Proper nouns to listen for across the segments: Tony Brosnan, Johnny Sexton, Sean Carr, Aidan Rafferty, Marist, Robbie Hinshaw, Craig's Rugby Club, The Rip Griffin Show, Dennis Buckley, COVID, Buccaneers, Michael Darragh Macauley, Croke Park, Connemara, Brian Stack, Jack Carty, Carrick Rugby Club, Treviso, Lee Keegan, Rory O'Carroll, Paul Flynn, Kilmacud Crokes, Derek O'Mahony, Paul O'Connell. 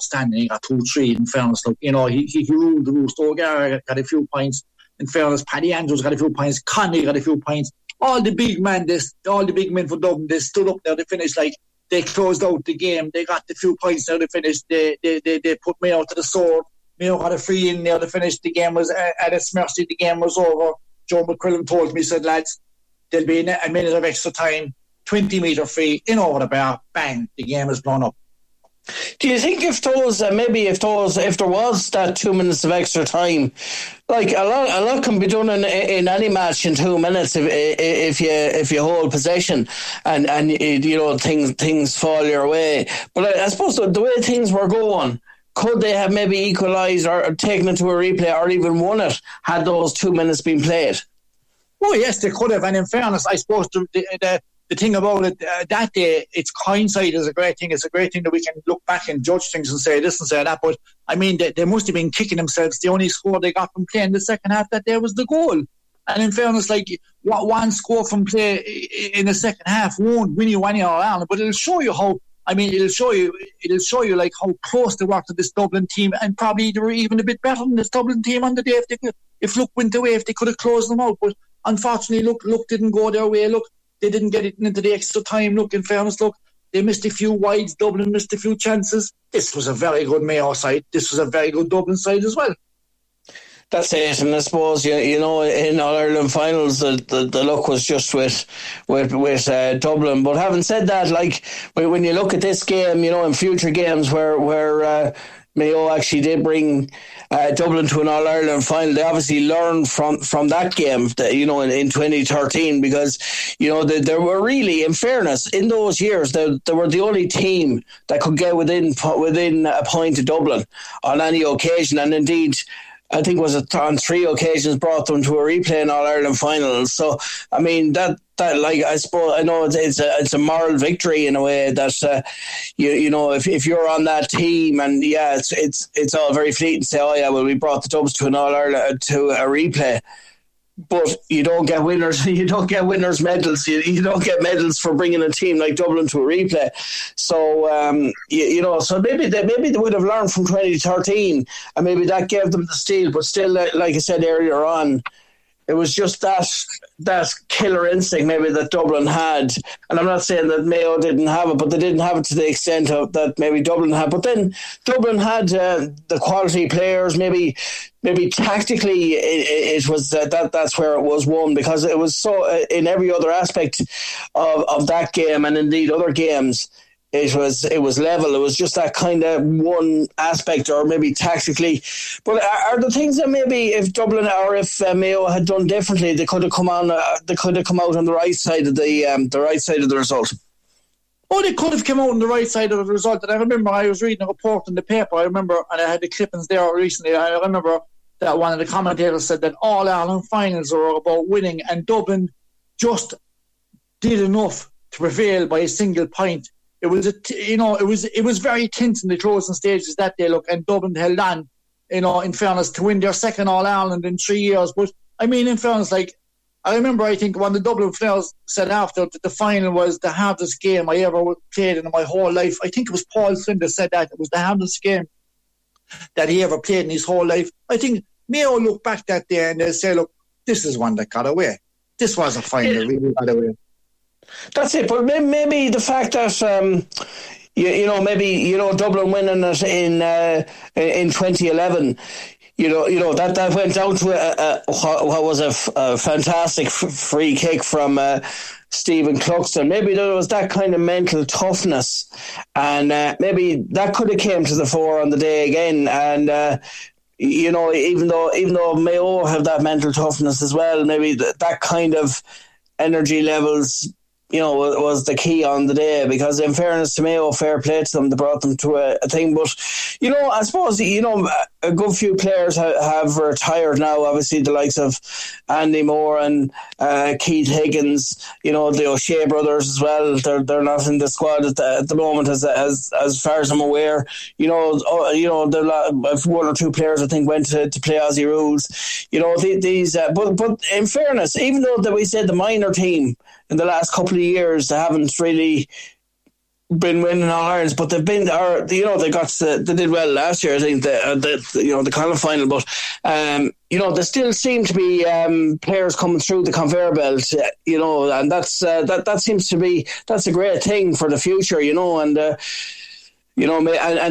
outstanding. He got 2-3 in fairness. Look, you know, he ruled the roost. O'Gara got a few points. In fairness, Paddy Andrews got a few points. Connolly got a few points. All the big men, all the big men for Dublin, they stood up there. They finished like they closed out the game. They got the few points there. They finished. They put Mayo to the sword. Mayo got a free in there. They finished the game was at its mercy. The game was over. Joe McQuillan told me, said, lads, there'll be a minute of extra time. 20-metre free in over the bar. Bang! The game is blown up. Do you think if there was that 2 minutes of extra time, like a lot can be done in any match in 2 minutes if you hold possession and you know things fall your way. But I suppose the way things were going, could they have maybe equalised or taken it to a replay or even won it had those 2 minutes been played? Oh yes, they could have. And in fairness, I suppose the thing about it that day, it's hindsight is a great thing. It's a great thing that we can look back and judge things and say this and say that. But I mean, they must have been kicking themselves. The only score they got from play in the second half that day was the goal. And in fairness, like one score from play in the second half won't win you any around. But it'll show you how. I mean, it'll show you like how close they were to this Dublin team, and probably they were even a bit better than this Dublin team on the day. If luck went away, if they could have closed them out, but unfortunately, luck didn't go their way. They didn't get it into the extra time. Look, in fairness, they missed a few wides. Dublin missed a few chances. This was a very good Mayo side. This was a very good Dublin side as well. That's it, and I suppose you know in All Ireland finals the luck was just with Dublin. But having said that, like when you look at this game, you know in future games where Mayo actually did bring Dublin to an All Ireland final. They obviously learned from that game, you know, in 2013, because you know they were really, in fairness, in those years they were the only team that could get within a point of Dublin on any occasion, and indeed. I think was on three occasions brought them to a replay in All Ireland finals. So I mean that like I suppose I know it's a moral victory in a way that you know if you're on that team and yeah it's all very fleeting to say oh yeah well we brought the Dubs to an All Ireland to a replay, but you don't get winners medals you don't get medals for bringing a team like Dublin to a replay. So you know so maybe they would have learned from 2013 and maybe that gave them the steal. But still like I said earlier on, it was just that killer instinct maybe that Dublin had, and I'm not saying that Mayo didn't have it, but they didn't have it to the extent of that maybe Dublin had. But then Dublin had the quality players. Maybe tactically it was that's where it was won, because it was so in every other aspect of that game and indeed other games. It was level. It was just that kind of one aspect, or maybe tactically. But are the things that maybe if Dublin or if Mayo had done differently, they could have come out on the right side of the right side of the result. Oh, they could have come out on the right side of the result. And I remember I was reading a report in the paper. I remember, and I had the clippings there recently. I remember that one of the commentators said that all Ireland finals are about winning, and Dublin just did enough to prevail by a single point. It was it was very tense in the closing stages that day. Look, and Dublin held on, you know, in fairness, to win their second All Ireland in 3 years. But I mean, in fairness, like I remember, I think when the Dublin players said after that the final was the hardest game I ever played in my whole life. I think it was Paul Flynn that said that it was the hardest game that he ever played in his whole life. I think Mayo look back that day and they say, look, this is one that got away. This was a final that really got away. That's it, but maybe the fact that maybe Dublin winning it in 2011, you know that went down to a fantastic free kick from Stephen Cluxton. Maybe there was that kind of mental toughness, and maybe that could have came to the fore on the day again. And you know, even though Mayo have that mental toughness as well, maybe that kind of energy levels. You know, was the key on the day, because in fairness to Mayo, fair play to them, they brought them to a thing. But, you know, I suppose, you know, a good few players have retired now, obviously the likes of Andy Moore and Keith Higgins, you know, the O'Shea brothers as well. They're not in the squad at the moment as far as I'm aware. You know, one or two players I think went to play Aussie rules. You know, these, but in fairness, even though that we said the minor team, in the last couple of years, they haven't really been winning All Irelands, but they've been, or, you know, they did well last year, I think, the Connacht final, but there still seem to be players coming through the conveyor belt, and that's a great thing for the future, and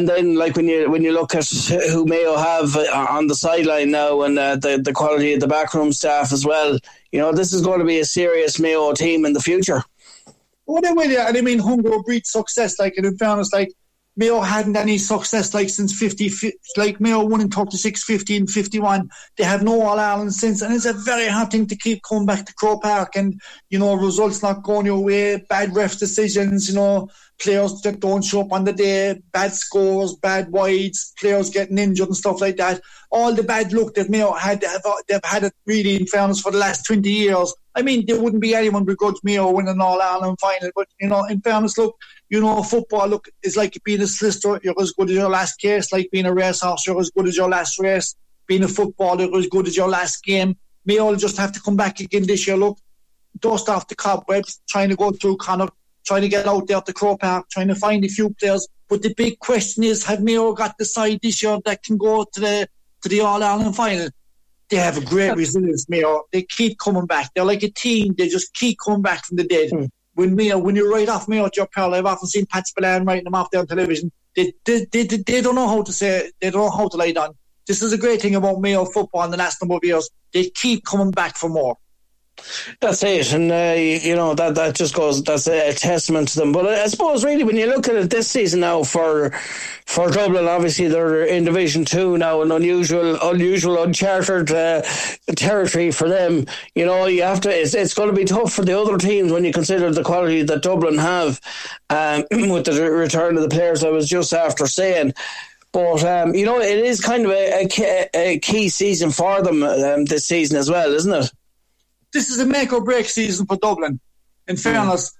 then like when you look at who Mayo have on the sideline now, and the quality of the backroom staff as well, this is going to be a serious Mayo team in the future. Well, they will, yeah. And I mean, hunger breeds success. Like, and in fairness, like, Mayo hadn't any success since 50. Like, Mayo won in 36, 50, and 51. They have no All Ireland since, and it's a very hard thing to keep coming back to Croke Park, and results not going your way, bad ref decisions, players that don't show up on the day, bad scores, bad wides, players getting injured and stuff like that. All the bad luck that Mayo had, they've had it really, in fairness, for the last 20 years. I mean, there wouldn't be anyone begrudge Mayo winning an All-Ireland final, but, in fairness, look, football, look, is like being a solicitor, you're as good as your last case, like being a racehorse, you're as good as your last race, being a footballer, you're as good as your last game. Mayo just have to come back again this year, look, dust off the cobwebs, trying to go through Connacht, trying to get out there to Croke Park, trying to find a few players. But the big question is, have Mayo got the side this year that can go to the All-Ireland final? They have a great resilience, Mayo. They keep coming back. They're like a team. They just keep coming back from the dead. Mm. When you write off Mayo at your peril, I've often seen Pat Spillane writing them off there on television. They don't know how to say it. They don't know how to lie down. This is a great thing about Mayo football in the last number of years. They keep coming back for more. That's it, and that just goes. That's a testament to them. But I suppose really, when you look at it this season now for Dublin, obviously they're in Division 2 now, an unusual, uncharted territory for them. You have to. It's going to be tough for the other teams when you consider the quality that Dublin have with the return of the players I was just after saying. But, it is kind of a key season for them this season as well, isn't it? This is a make-or-break season for Dublin. In fairness,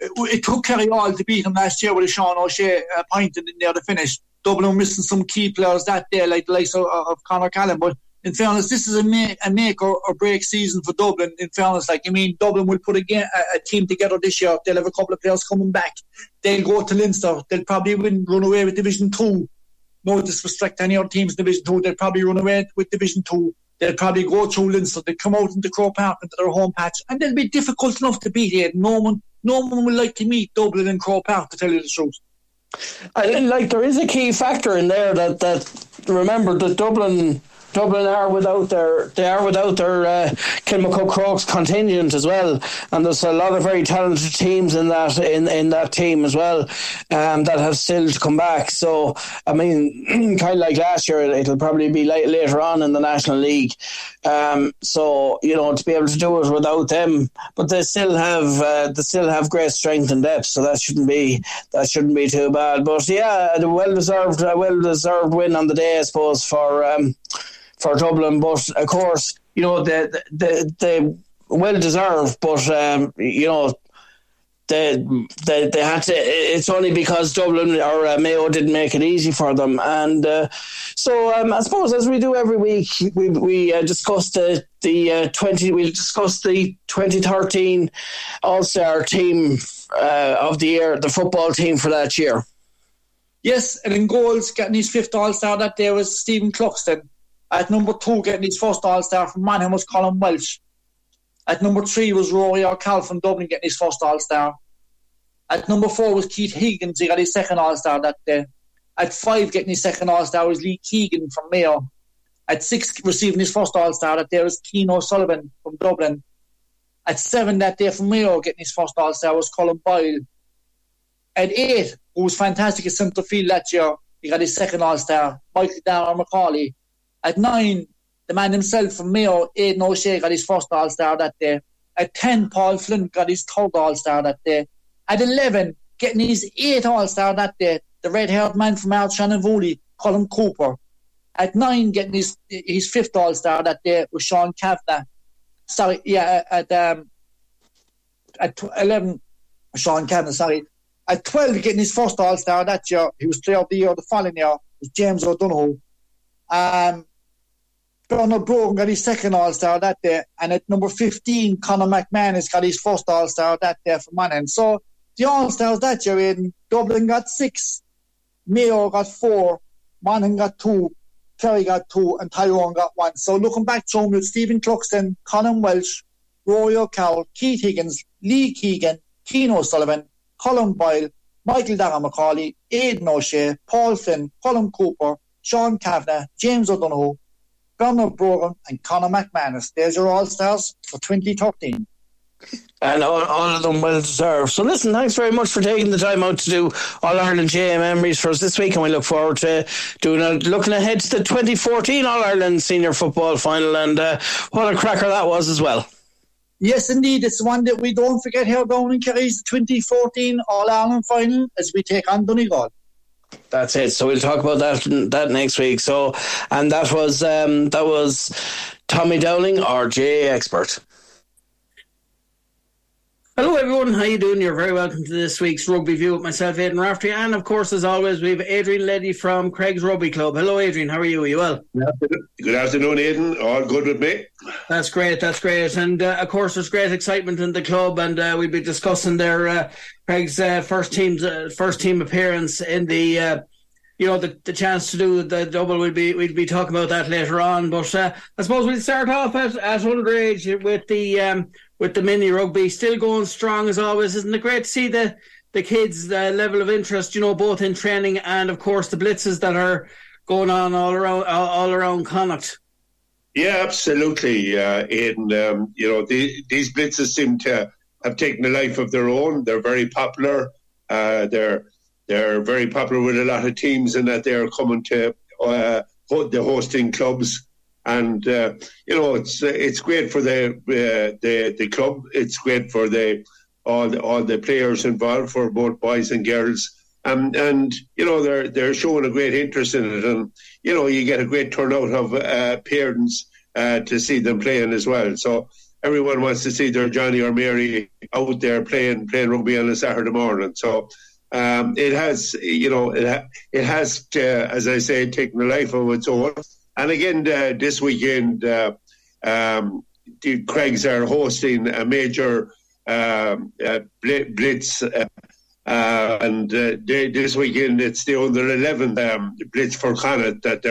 it took Kerry All to beat him last year with a Sean O'Shea point in there to finish. Dublin were missing some key players that day, like the likes of Conor Carroll. But in fairness, this is a make-or-break season for Dublin. In fairness, Dublin will put a team together this year. They'll have a couple of players coming back. They'll go to Leinster. They'll probably run away with Division 2. No disrespect to any other teams in Division 2. They'll probably run away with Division 2. They'll probably go through Leinster. They'll come out into Croke Park, into their home patch, and they'll be difficult enough to beat here. No one will like to meet Dublin and Croke Park, to tell you the truth. There is a key factor in there that remember that Dublin are without their Kilmacud Crokes contingent as well, and there's a lot of very talented teams in that in that team as well that have still to come back. So I mean, kind of like last year, it'll probably be later on in the National League. So to be able to do it without them, but they still have great strength and depth, so that shouldn't be too bad. But yeah, a well deserved win on the day, I suppose, for Dublin, but of course, they well deserved, but they had to. It's only because Dublin or Mayo didn't make it easy for them, and so I suppose, as we do every week, we discuss the 2013 All-Star team of the year, the football team for that year. Yes, and in goals, getting his 5th All-Star that day was Stephen Cluxton. At number 2, getting his 1st All-Star from Monaghan, was Colin Welsh. At number 3 was Rory O'Carroll from Dublin, getting his 1st All-Star. At number 4 was Keith Higgins. He got his 2nd All-Star that day. At 5, getting his 2nd All-Star, was Lee Keegan from Mayo. At 6, receiving his 1st All-Star that day, was Cian O'Sullivan from Dublin. At 7 that day from Mayo, getting his 1st All-Star, was Colm Boyle. At 8, who was fantastic at centre field that year, he got his 2nd All-Star, Michael Darragh Macauley. At 9, the man himself from Mayo, Aidan O'Shea, got his 1st All-Star that day. At 10, Paul Flynn got his 3rd All-Star that day. At 11, getting his 8th All-Star that day, the red-haired man from Ard Shanavoli, Colm Cooper. At 9, getting his 5th All-Star that day was Sean Cavanagh. At 11, Sean Cavanagh, sorry. At 12, getting his 1st All-Star that year, he was Player of the Year the following year, was James O'Donoghue. Bernard Brogan got his 2nd All-Star that day, and at number 15, Conor McManus got his 1st All-Star that day for Monaghan. So The All-Stars that year, Aidan, Dublin got 6, Mayo got 4, Monaghan got 2, Kerry got 2, and Tyrone got 1. So looking back to him, with Stephen Cluxton, Colin Welsh, Rory O'Carroll, Keith Higgins, Lee Keegan, Cian O'Sullivan, Colm Boyle, Michael Darragh Macauley, Aidan O'Shea, Paul Flynn, Colm Cooper, Sean Cavanagh, James O'Donoghue, Bernard Brogan and Conor McManus. There's your All-Stars for 2013. And all of them well deserved. So listen, thanks very much for taking the time out to do All-Ireland GAA memories for us this week, and we look forward to looking ahead to the 2014 All-Ireland Senior Football Final, and what a cracker that was as well. Yes, indeed. It's one that we don't forget here down in Kerry's 2014 All-Ireland Final as we take on Donegal. That's it. So we'll talk about that next week. So, and that was Tommy Dowling, our GAA expert. Hello everyone, how you doing? You're very welcome to this week's Rugby View with myself, Aidan Rafferty, and of course as always we have Adrian Leddy from Craig's Rugby Club. Hello Adrian, how are you? Are you well? Good afternoon Aidan, all good with me. That's great. And of course there's great excitement in the club, and we'll be discussing their Craig's first team appearance in the the chance to do the double. We'll be talking about that later on, but I suppose we'll start off at underage with the mini rugby still going strong as always. Isn't it great to see the kids' level of interest, both in training and of course the blitzes that are going on all around Connacht? Yeah, absolutely, Aidan. These blitzes seem to have taken a life of their own. They're very popular. They're very popular with a lot of teams, and that they're coming to the hosting clubs. And it's great for the club. It's great for all the players involved, for both boys and girls. And they're showing a great interest in it, and you get a great turnout of parents to see them playing as well. So everyone wants to see their Johnny or Mary out there playing rugby on a Saturday morning. So. It has, as I say, taken a life of its own. And again, this weekend, the Craigs are hosting a major blitz. This weekend, it's the under-11 blitz for Connacht that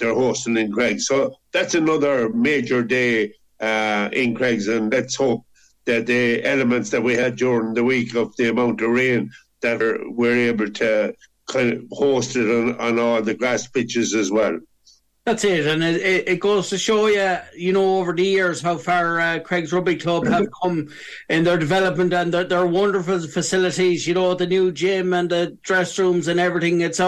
they're hosting in Craigs. So that's another major day in Craigs. And let's hope that the elements that we had during the week of the amount of rain we're able to kind of host it on all the grass pitches as well. That's it, and it goes to show you over the years how far Craig's Rugby Club have come in their development and their wonderful facilities. The new gym and the dress rooms and everything. It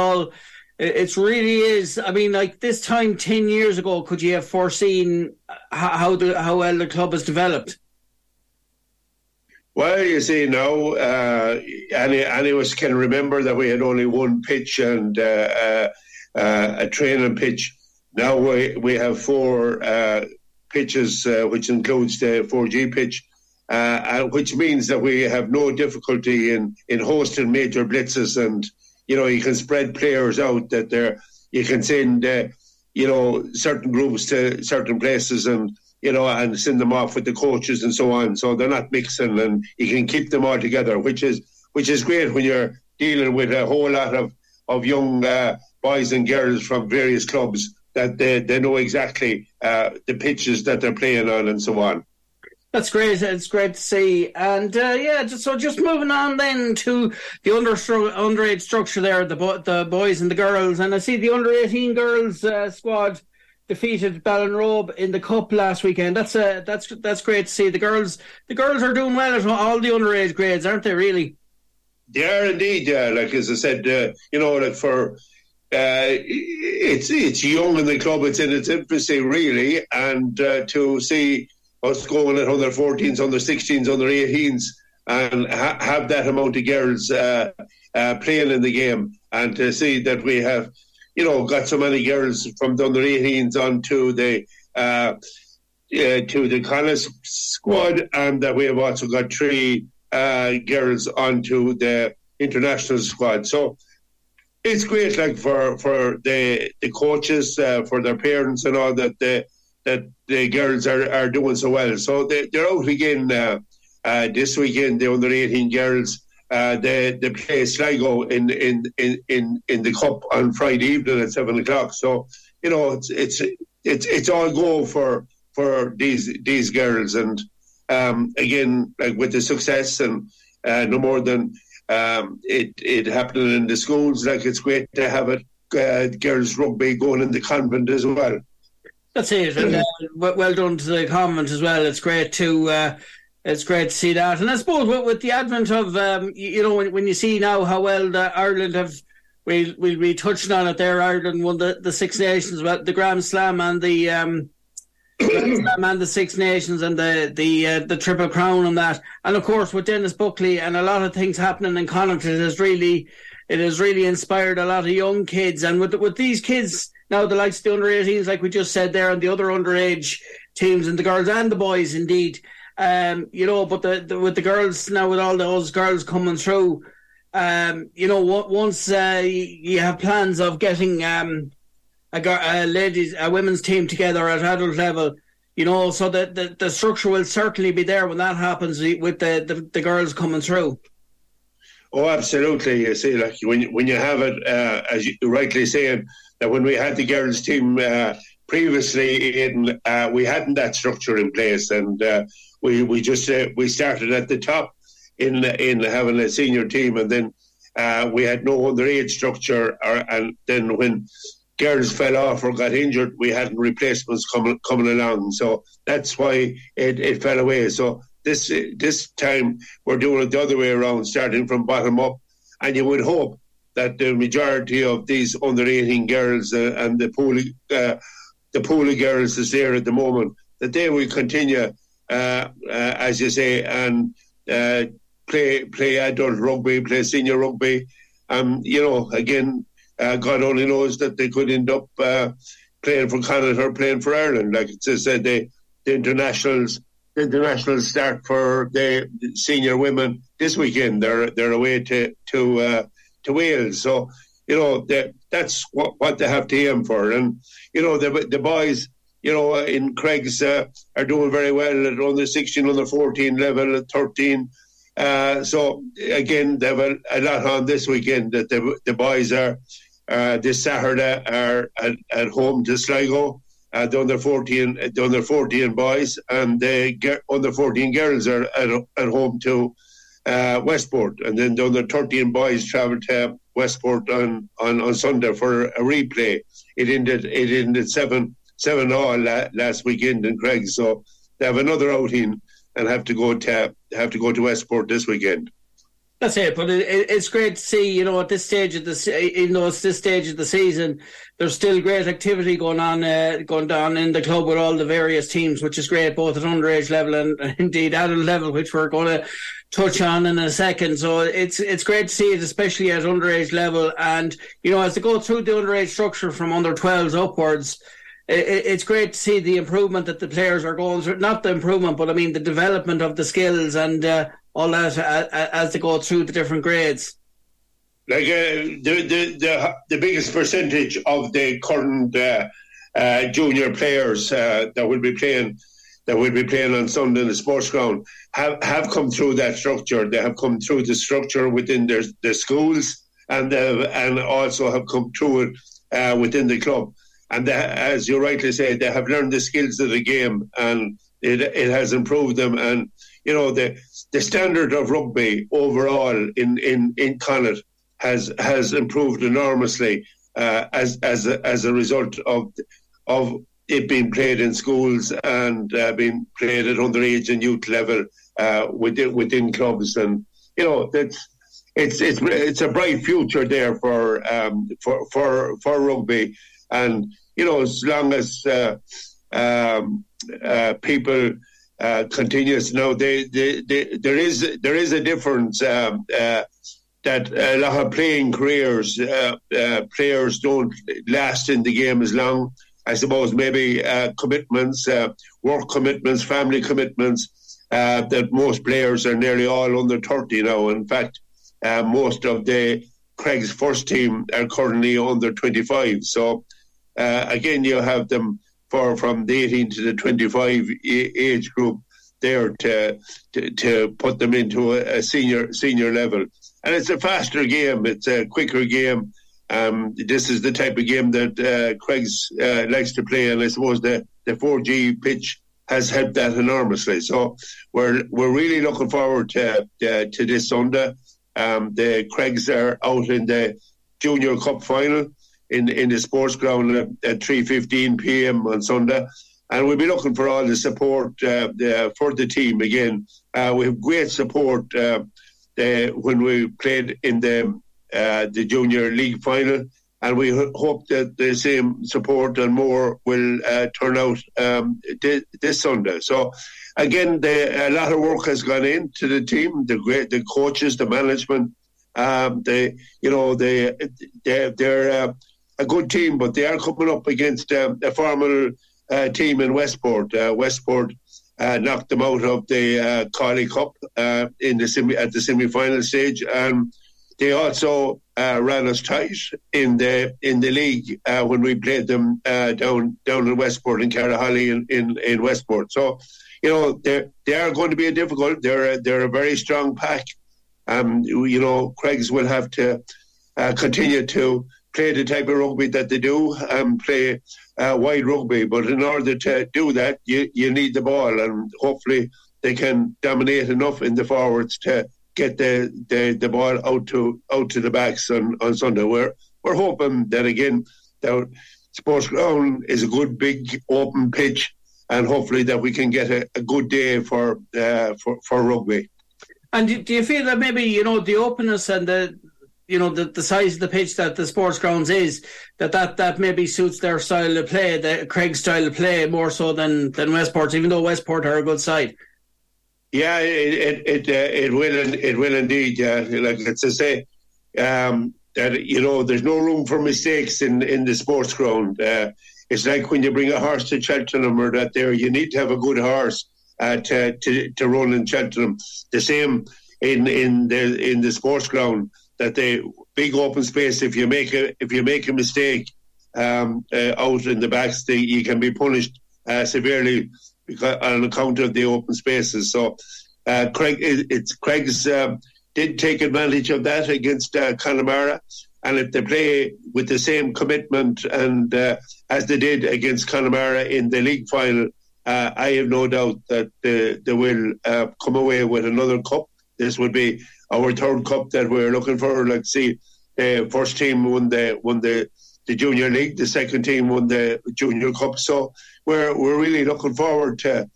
really is. I mean, like this time 10 years ago, could you have foreseen how well the club has developed? Well, you see now, any of us can remember that we had only one pitch and a training pitch. Now we have four pitches, which includes the 4G pitch, which means that we have no difficulty in hosting major blitzes, and you can spread players out. You can send certain groups to certain places and send them off with the coaches and so on. So they're not mixing, and you can keep them all together, which is great when you're dealing with a whole lot of young boys and girls from various clubs that they know exactly the pitches that they're playing on and so on. That's great. It's great to see. And just moving on then to the underage structure there, the boys and the girls. And I see the under-18 girls squad defeated Ballinrobe in the cup last weekend. That's great to see. The girls are doing well at all the underage grades, aren't they? Really, they are indeed. Yeah, like as I said, it's young in the club. It's in its infancy really, and to see us going at under 14s, under 16s, under 18s, and have that amount of girls playing in the game, and to see that we have. Got so many girls from the under 18s on to the Connacht squad, and that we have also got three girls onto the international squad. So it's great, like for the coaches, for their parents, and all that the girls are doing so well. So they're out again this weekend, the under 18 girls, They play Sligo in the cup on Friday evening at 7 o'clock. So you know it's all go for these girls, and again, like with the success and no more than it happening in the schools. Like it's great to have it girls rugby going in the convent as well. That's it, and well done to the convent as well. It's great to. It's great to see that, and I suppose with the advent of when you see now how well Ireland have, we'll be touching on it there. Ireland won the Six Nations, the Grand Slam and the Six Nations and the Triple Crown and that, and of course with Dennis Buckley and a lot of things happening in Connacht, it has really inspired a lot of young kids, and with these kids now, the likes of the under-18s, like we just said there, and the other underage teams and the girls and the boys indeed. But with the girls now, with all those girls coming through, once you have plans of getting a women's team together at adult level, so that the structure will certainly be there when that happens with the girls coming through. Oh, absolutely! You see, like when you have it, as you rightly saying, that when we had the girls team previously, we hadn't that structure in place, and. We started at the top in having a senior team, and then we had no underage structure. And then when girls fell off or got injured, we hadn't replacements coming along. So that's why it fell away. So this time we're doing it the other way around, starting from bottom up. And you would hope that the majority of these under-18 girls and the pool of girls is there at the moment, that they will continue. As you say, and play adult rugby, play senior rugby. God only knows that they could end up playing for Connacht or playing for Ireland. Like it's just said, the internationals start for the senior women this weekend. They're away to Wales, so that's what they have to aim for. And the boys. In Craig's are doing very well at under 16, under 14 level, at 13. So again, they have a lot on this weekend. That the boys are this Saturday are at home to Sligo. The under 14 boys and the under 14 girls are at home to Westport, and then the under 13 boys travel to Westport on Sunday for a replay. It ended 7-7 last weekend in Craig, so they have another outing and have to go to Westport this weekend. That's it, but it's great to see. At this stage of the season, there's still great activity going down in the club with all the various teams, which is great, both at underage level and indeed adult level, which we're going to touch on in a second. So it's great to see it, especially at underage level, and as they go through the underage structure from under 12s upwards. It's great to see the improvement that the players are going through. Not the improvement, but I mean the development of the skills and all that as they go through the different grades. Like the biggest percentage of the current junior players that will be playing on Sunday in the sports ground have come through that structure. They have come through the structure within their schools and also have come through it within the club. And as you rightly say, they have learned the skills of the game, and it has improved them. And the standard of rugby overall in Connacht has improved enormously as a result of it being played in schools and being played at underage and youth level within clubs. And it's a bright future there for rugby. And as long as people continues, there is a difference that a lot of playing careers, players don't last in the game as long. I suppose maybe commitments, work commitments, family commitments. That most players are nearly all under 30 now. In fact, most of the Craig's first team are currently under 25. So. Again, you have them from the 18 to the 25 age group there to put them into a senior level. And it's a faster game. It's a quicker game. This is the type of game that Craig's likes to play, and I suppose the 4G pitch has helped that enormously. So we're really looking forward to this Sunday. The Craigs are out in the Junior Cup final in the sports ground at 3:15 p.m. on Sunday, and we'll be looking for all the support for the team again. We have great support when we played in the Junior League final, and we hope that the same support and more will turn out this Sunday. So again, a lot of work has gone into the team, the coaches, the management. They're a good team, but they are coming up against a formidable team in Westport. Westport knocked them out of the Collie Cup at the semi-final stage, and they also ran us tight in the league when we played them down in Westport, in Carrickholly in Westport. So, they are going to be difficult. They're a very strong pack. Craig's will have to continue to play the type of rugby that they do and play wide rugby. But in order to do that, you need the ball, and hopefully they can dominate enough in the forwards to get the ball out to the backs on Sunday. We're hoping that again, that sports ground is a good big open pitch, and hopefully that we can get a good day for rugby. And do you feel that maybe, the openness and the size of the pitch that the sports grounds is, that maybe suits their style of play, the Craig's style of play, more so than Westport's, even though Westport are a good side? Yeah, it will indeed. Yeah, like I say, that there's no room for mistakes in the sports ground. It's like when you bring a horse to Cheltenham or that there, you need to have a good horse to run in Cheltenham. The same in the sports ground, that they big open space. If you make a mistake out in the backs, you can be punished severely on account of the open spaces. So Craig's did take advantage of that against Connemara, and if they play with the same commitment and as they did against Connemara in the league final, I have no doubt that they will come away with another cup. This would be our third cup that we're looking for. Let's see, the first team won the Junior League, the second team won the Junior Cup. So we're really looking forward to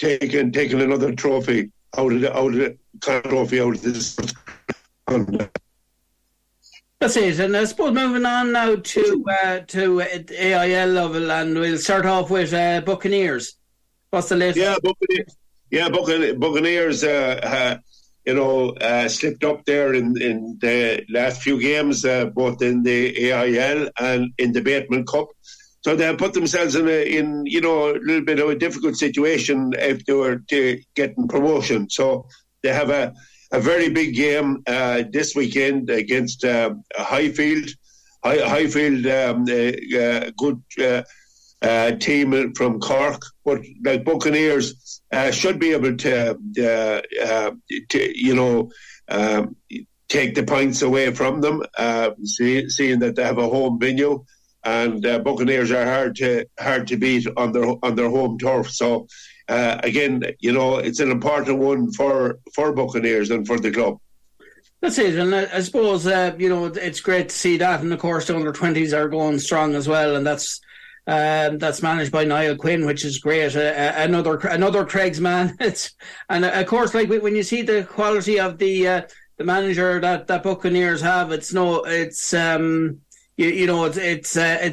taking another trophy out of this. That's it. And I suppose moving on now to AIL level, and we'll start off with Buccaneers. What's the latest? Yeah, Buccaneers. Slipped up there in the last few games, both in the AIL and in the Bateman Cup. So they put themselves in a little bit of a difficult situation if they were getting promotion. So they have a very big game this weekend against Highfield. Highfield, a good team from Cork, but like Buccaneers should be able to take the points away from them, seeing that they have a home venue, and Buccaneers are hard to beat on their home turf. So again, it's an important one for Buccaneers and for the club. That's it, and I suppose it's great to see that, and of course the under-20s are going strong as well, and that's managed by Niall Quinn, which is great. Another Craig's man. And of course, like when you see the quality of the manager that Buccaneers have, it's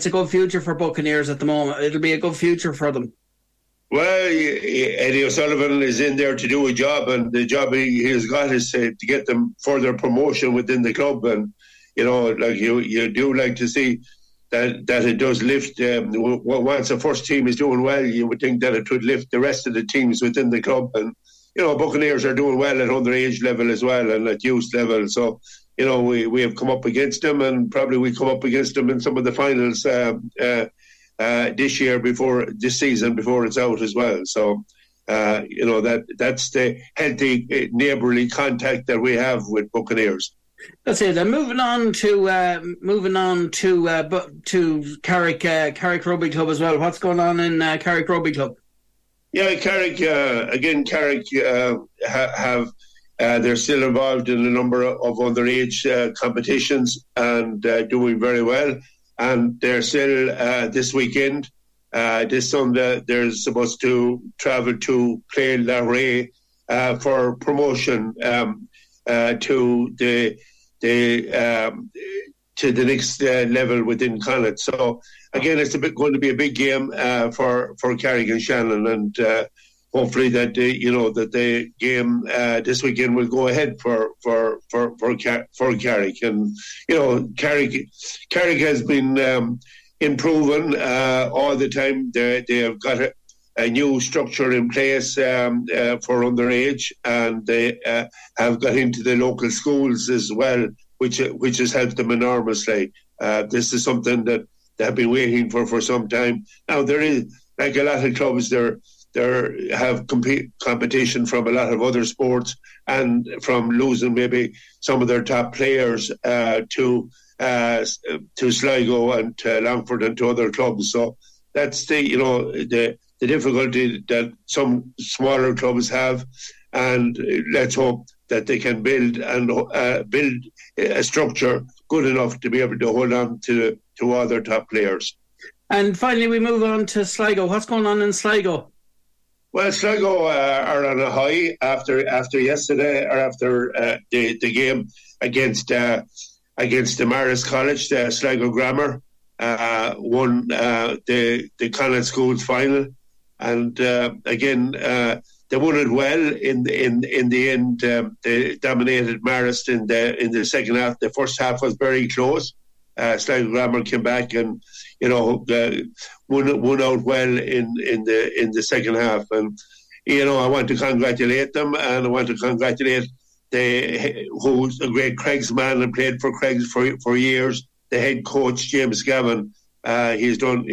a good future for Buccaneers at the moment. It'll be a good future for them. Well, Aidan O'Sullivan is in there to do a job, and the job he has got is to get them further promotion within the club. And you do like to see that it does lift. Once the first team is doing well, you would think that it would lift the rest of the teams within the club. And Buccaneers are doing well at underage level as well, and at youth level. So we have come up against them, and probably we come up against them in some of the finals this season before it's out as well. So That's the healthy neighbourly contact that we have with Buccaneers. That's it. And moving on to Carrick Rugby Club as well. What's going on in Carrick Rugby Club? Yeah, Carrick they're still involved in a number of underage competitions and doing very well. And they're still this weekend. This Sunday, they're supposed to travel to Clay-Larray for promotion to the next level within Connacht. So again, it's going to be a big game for Carrick and Shannon, and hopefully that the game this weekend will go ahead for Carrick. And Carrick has been improving all the time. They have got a new structure in place for underage, and they have got into the local schools as well, which has helped them enormously. This is something that they have been waiting for some time. Now, there is, like a lot of clubs, there have competition from a lot of other sports and from losing maybe some of their top players to Sligo and to Longford and to other clubs. So that's the difficulty that some smaller clubs have, and let's hope that they can build a structure good enough to be able to hold on to all their top players. And finally, we move on to Sligo. What's going on in Sligo? Well, Sligo are on a high after the game against Damaris College. The Sligo Grammar won the Connacht Schools final. And they won it well in the end. They dominated Marist in the second half. The first half was very close. Sligo Grammar came back and won out well in the second half. And I want to congratulate them, and I want to congratulate who's a great Craig's man and played for Craig's for years. The head coach, James Gavin, he's done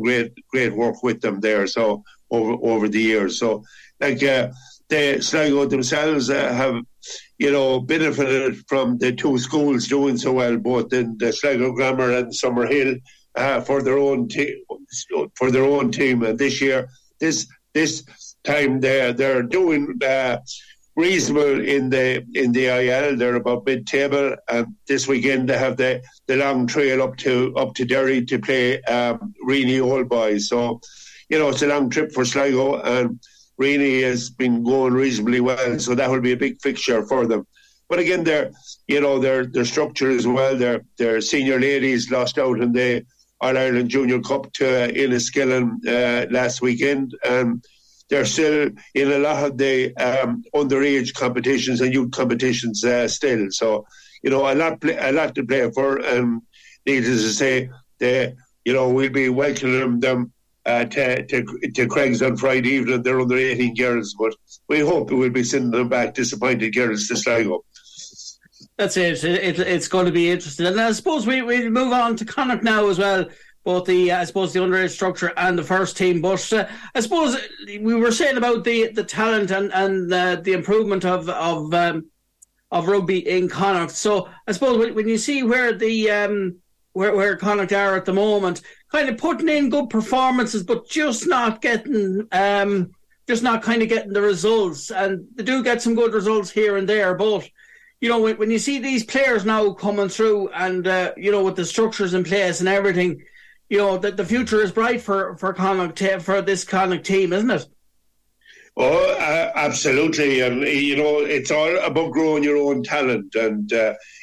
great work with them there. So over the years, so. The Sligo themselves have, benefited from the two schools doing so well, both in the Sligo Grammar and Summerhill, for their own team. And this year, this time, they're doing reasonable in the IL. They're about mid-table, and this weekend they have the long trail up to Derry to play Reaney Old Boys. So, it's a long trip for Sligo, and Reaney has been going reasonably well, so that will be a big fixture for them. But again, their structure as well. Their senior ladies lost out in the All Ireland Junior Cup to Enniskillen last weekend, and they're still in a lot of the underage competitions and youth competitions still. So a lot to play for, and needless to say, we'll be welcoming them to Craig's on Friday evening. They're under 18 girls, but we hope we'll be sending them back disappointed girls to Sligo. That's it. It's going to be interesting. And I suppose we move on to Connacht now as well, both the underage structure and the first team. But I suppose we were saying about the talent and the improvement of rugby in Connacht. So I suppose when you see where Connacht are at the moment, kind of putting in good performances, but just not getting the results. And they do get some good results here and there. But, when you see these players now coming through and, with the structures in place and everything, that the future is bright for Connacht, for this Connacht team, isn't it? Oh, absolutely. And, it's all about growing your own talent. And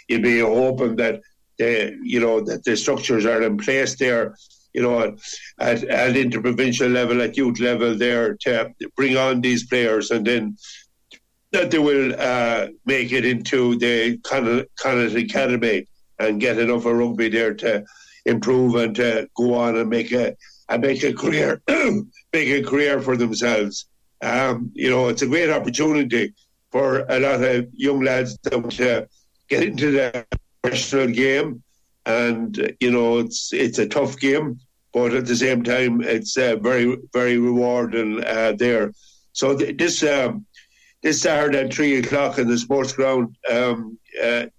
you'd be hoping that that the structures are in place there, at interprovincial level, at youth level there, to bring on these players, and then that they will make it into the Connacht Academy and get enough of rugby there to improve and to go on and make a career for themselves. It's a great opportunity for a lot of young lads that want to get into the professional game, and it's a tough game, but at the same time it's very, very rewarding there. So this Saturday at 3 o'clock in the sports ground, Connacht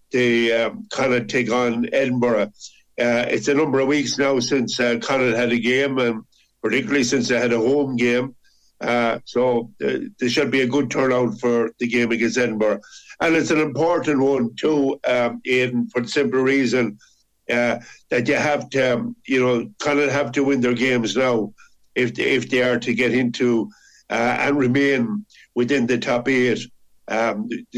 take on Edinburgh. It's a number of weeks now since Connacht had a game, and particularly since they had a home game. So there should be a good turnout for the game against Edinburgh. And it's an important one too, Aidan, for the simple reason that you have to, Connacht have to win their games now if they are to get into and remain within the top eight,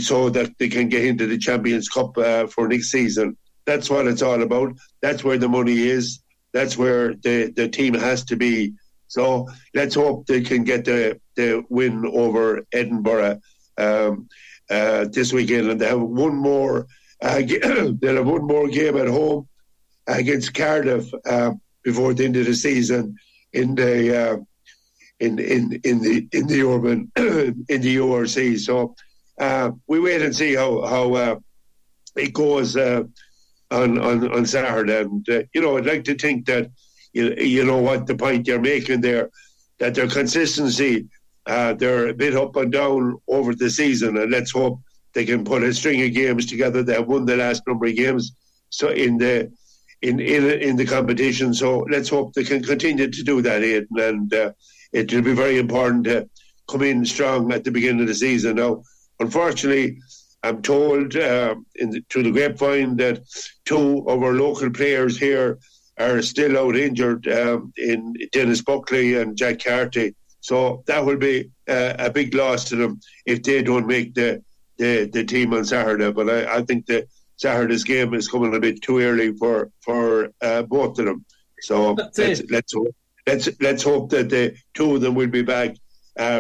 so that they can get into the Champions Cup for next season. That's what it's all about. That's where the money is. That's where the team has to be. So let's hope they can get the win over Edinburgh this weekend, and they have one more. They'll have one more game at home against Cardiff before the end of the season in the in the urban in the URC. So we wait and see how it goes on Saturday. And I'd like to think that you know what the point you're making there, that their consistency, they're a bit up and down over the season, and let's hope they can put a string of games together. They have won the last number of games, so in the competition. So let's hope they can continue to do that, Aidan. And it will be very important to come in strong at the beginning of the season. Now, unfortunately, I'm told through the grapevine that two of our local players here are still out injured, in Dennis Buckley and Jack Carty. So that will be a big loss to them if they don't make the team on Saturday. But I think that Saturday's game is coming a bit too early for both of them. So let's hope that the two of them will be back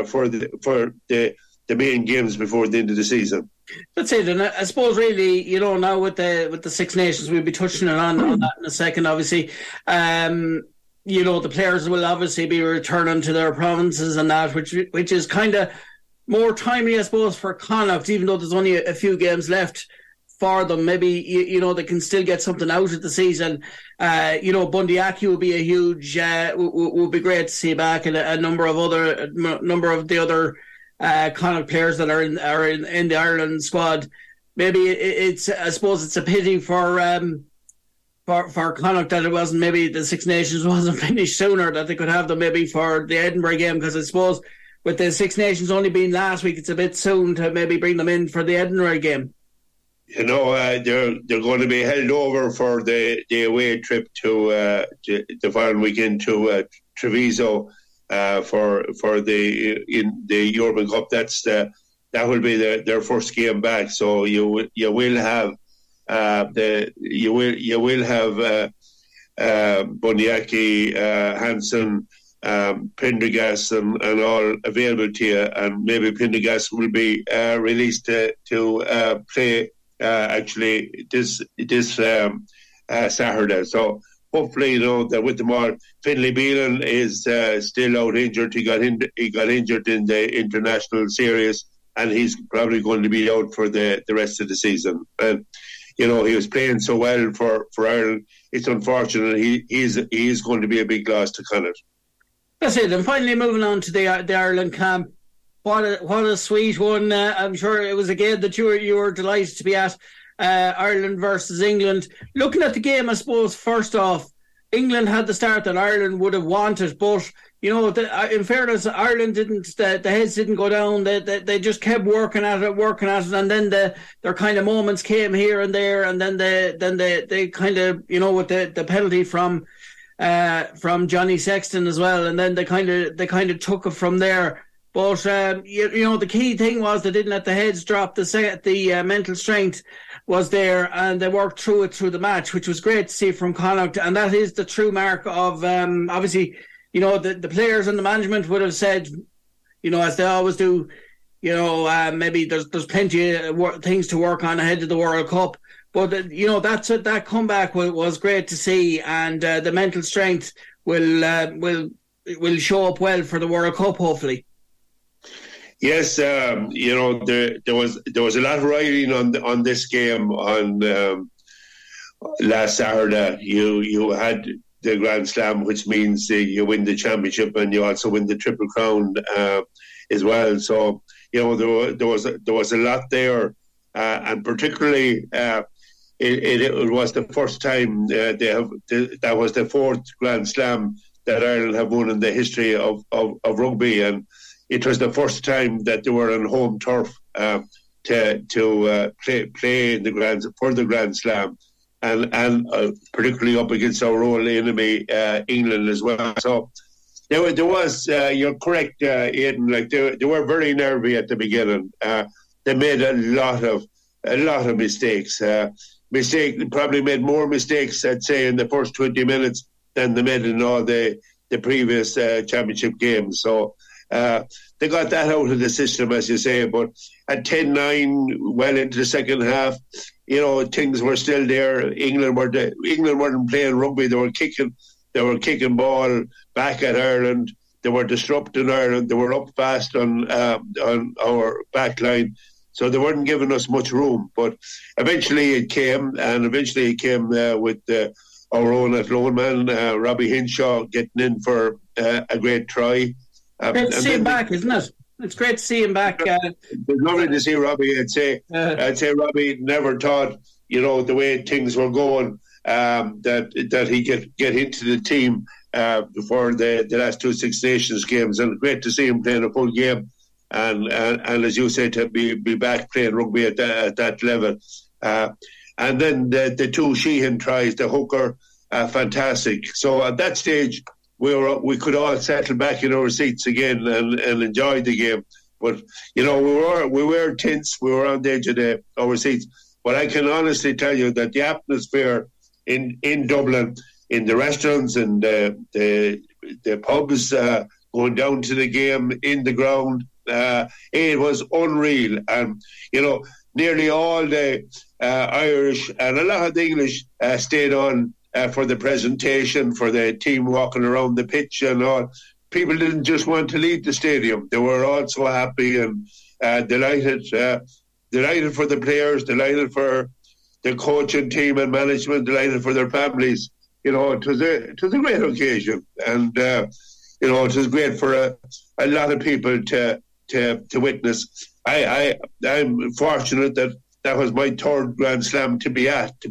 for the main games before the end of the season. That's it, and I suppose really, now with the Six Nations, we'll be touching on that in a second. Obviously, the players will obviously be returning to their provinces and that, which is kind of more timely, I suppose, for Connacht, even though there's only a few games left for them. Maybe, they can still get something out of the season. Bundee Aki will be a huge, will be great to see back, and a number of the other Connacht players that are in the Ireland squad. Maybe it's a pity for Connacht that it wasn't, maybe the Six Nations wasn't finished sooner, that they could have them maybe for the Edinburgh game, because I suppose with the Six Nations only being last week, it's a bit soon to maybe bring them in for the Edinburgh game. They're going to be held over for the away trip to the following weekend to Treviso. For the European Cup, that will be their first game back. So you will have Bundee Aki, Hansen, Pendergast, and all available to you, and maybe Pendergast will be released to play actually this Saturday. So hopefully, that with them all. Finlay Beelan is still out injured. He got injured in the international series, and he's probably going to be out for the rest of the season. And he was playing so well for Ireland. It's unfortunate. He is going to be a big loss to Connacht. That's it. And finally, moving on to the Ireland camp. What a sweet one! I'm sure it was a game that you were delighted to be at. Ireland versus England. Looking at the game, I suppose, first off, England had the start that Ireland would have wanted, but, in fairness, Ireland didn't, the heads didn't go down. They just kept working at it, and then their kind of moments came here and there, and then they kind of, with the penalty from Johnny Sexton as well, and then they kind of took it from there. But, the key thing was they didn't let the heads drop. The mental strength was there, and they worked through the match, which was great to see from Connacht. And that is the true mark of, obviously, the players and the management would have said, as they always do, maybe there's plenty of things to work on ahead of the World Cup. But, that comeback was great to see, and the mental strength will show up well for the World Cup, hopefully. Yes, there was a lot of riding on this game on last Saturday. You had the Grand Slam, which means you win the championship and you also win the Triple Crown as well. So, you know, there was a lot there, and particularly it was the first time that was the fourth Grand Slam that Ireland have won in the history of rugby, and it was the first time that they were on home turf to play in the Grand Slam. And particularly up against our old enemy England as well. So there was you're correct, Aidan. Like they were very nervy at the beginning. They made a lot of mistakes. Probably made more mistakes, I'd say, in the first 20 minutes than they made in all the previous championship games. So they got that out of the system, as you say. But at 10-9, well into the second half, you know, things were still there. England weren't playing rugby. They were kicking ball back at Ireland. They were disrupting Ireland. They were up fast on our back line, so they weren't giving us much room. But eventually it came, with our own lone man, Robbie Hinshaw, getting in for a great try. Great to see him back, isn't it? It's great to see him back. It's lovely to see Robbie. I'd say Robbie never thought, you know, the way things were going, that he could get into the team before the last two Six Nations games. And great to see him playing a full game, and as you said, to be back playing rugby at that level. And then the two Sheehan tries, the hooker, fantastic. So at that stage, we could all settle back in our seats again and enjoy the game. But, you know, we were tense. We were on the edge of our seats. But I can honestly tell you that the atmosphere in Dublin, in the restaurants and the pubs, going down to the game, in the ground, it was unreal. And, you know, nearly all the Irish and a lot of the English stayed on for the presentation, for the team walking around the pitch and all. People didn't just want to leave the stadium. They were all so happy and delighted for the players, delighted for the coaching team and management, delighted for their families. You know, it was a great occasion, and you know, it was great for a lot of people to witness. I'm fortunate that was my third Grand Slam to be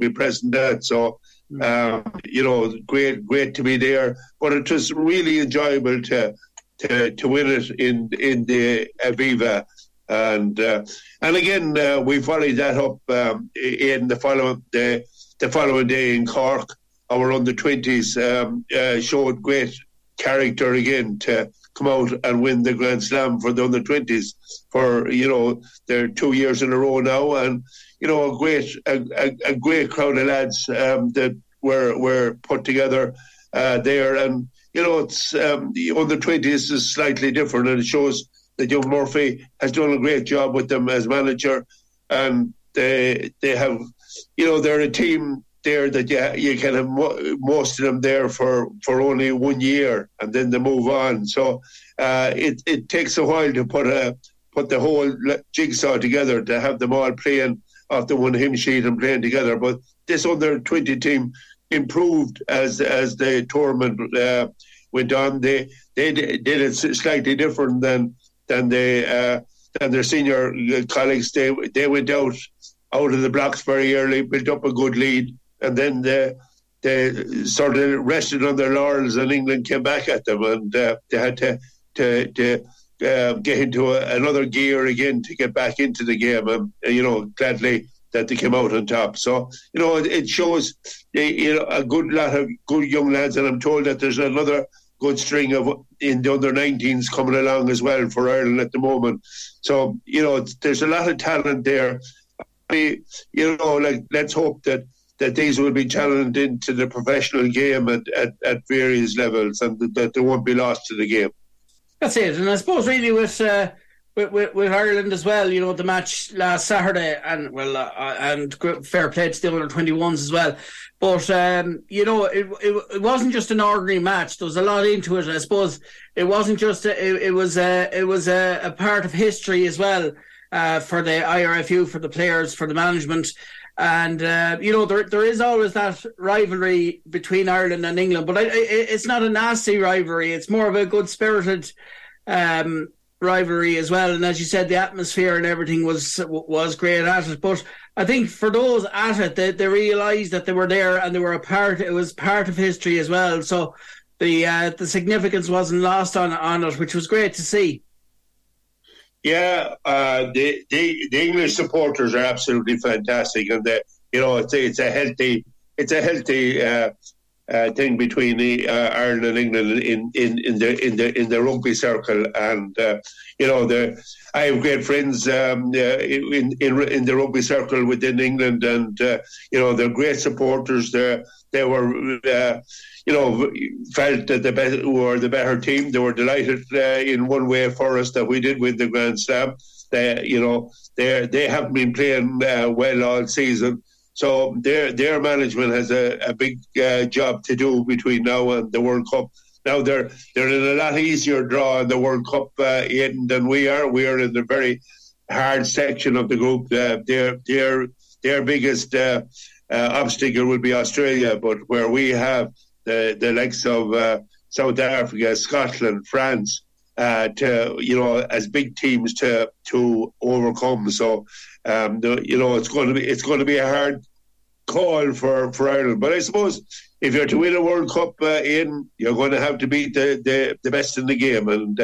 present at. So. You know, great to be there, but it was really enjoyable to win it in the Aviva, and again we followed that up in the following day in Cork. Our under-20s showed great character again to come out and win the Grand Slam for the under-20s for, you know, they're 2 years in a row now, and you know, a great crowd of lads that were put together there, and you know, it's the under-20s is slightly different, and it shows that Joe Murphy has done a great job with them as manager, and they have, you know, they're a team there that you can have most of them there for only 1 year, and then they move on. So it takes a while to put the whole jigsaw together, to have them all playing after one hymn sheet and playing together. But this under-20 team improved as the tournament went on. They did it slightly different than their senior colleagues. They went out of the blocks very early, built up a good lead, and then they sort of rested on their laurels, and England came back at them, and they had to get into another gear again to get back into the game. And, you know, gladly that they came out on top. So, you know, it shows, you know, a good lot of good young lads, and I'm told that there's another good string in the under-19s coming along as well for Ireland at the moment. So, you know, there's a lot of talent there. I mean, you know, like, let's hope that these will be challenged into the professional game at various levels, and that they won't be lost to the game. That's it. And I suppose really with Ireland as well, you know, the match last Saturday, and well, and fair play to the under-21s as well. But, you know, it wasn't just an ordinary match. There was a lot into it. I suppose it wasn't just, it was a part of history as well, for the IRFU, for the players, for the management. And, you know, there is always that rivalry between Ireland and England, but it's not a nasty rivalry. It's more of a good-spirited rivalry as well. And as you said, the atmosphere and everything was great at it. But I think for those at it, they realised that they were there and they were it was part of history as well. So the significance wasn't lost on it, which was great to see. Yeah, the English supporters are absolutely fantastic, and it's a healthy thing between Ireland and England in the rugby circle, and I have great friends in the rugby circle within England, and they're great supporters. They were. Felt that we were the better team. They were delighted in one way for us that we did win the Grand Slam. They haven't been playing well all season, so their management has a big job to do between now and the World Cup. Now they're in a lot easier draw in the World Cup than we are. We are in the very hard section of the group. Their biggest obstacle would be Australia, but where we have the likes of South Africa, Scotland, France, as big teams to overcome. So, it's going to be a hard call for Ireland. But I suppose if you're to win a World Cup, you're going to have to beat the best in the game, and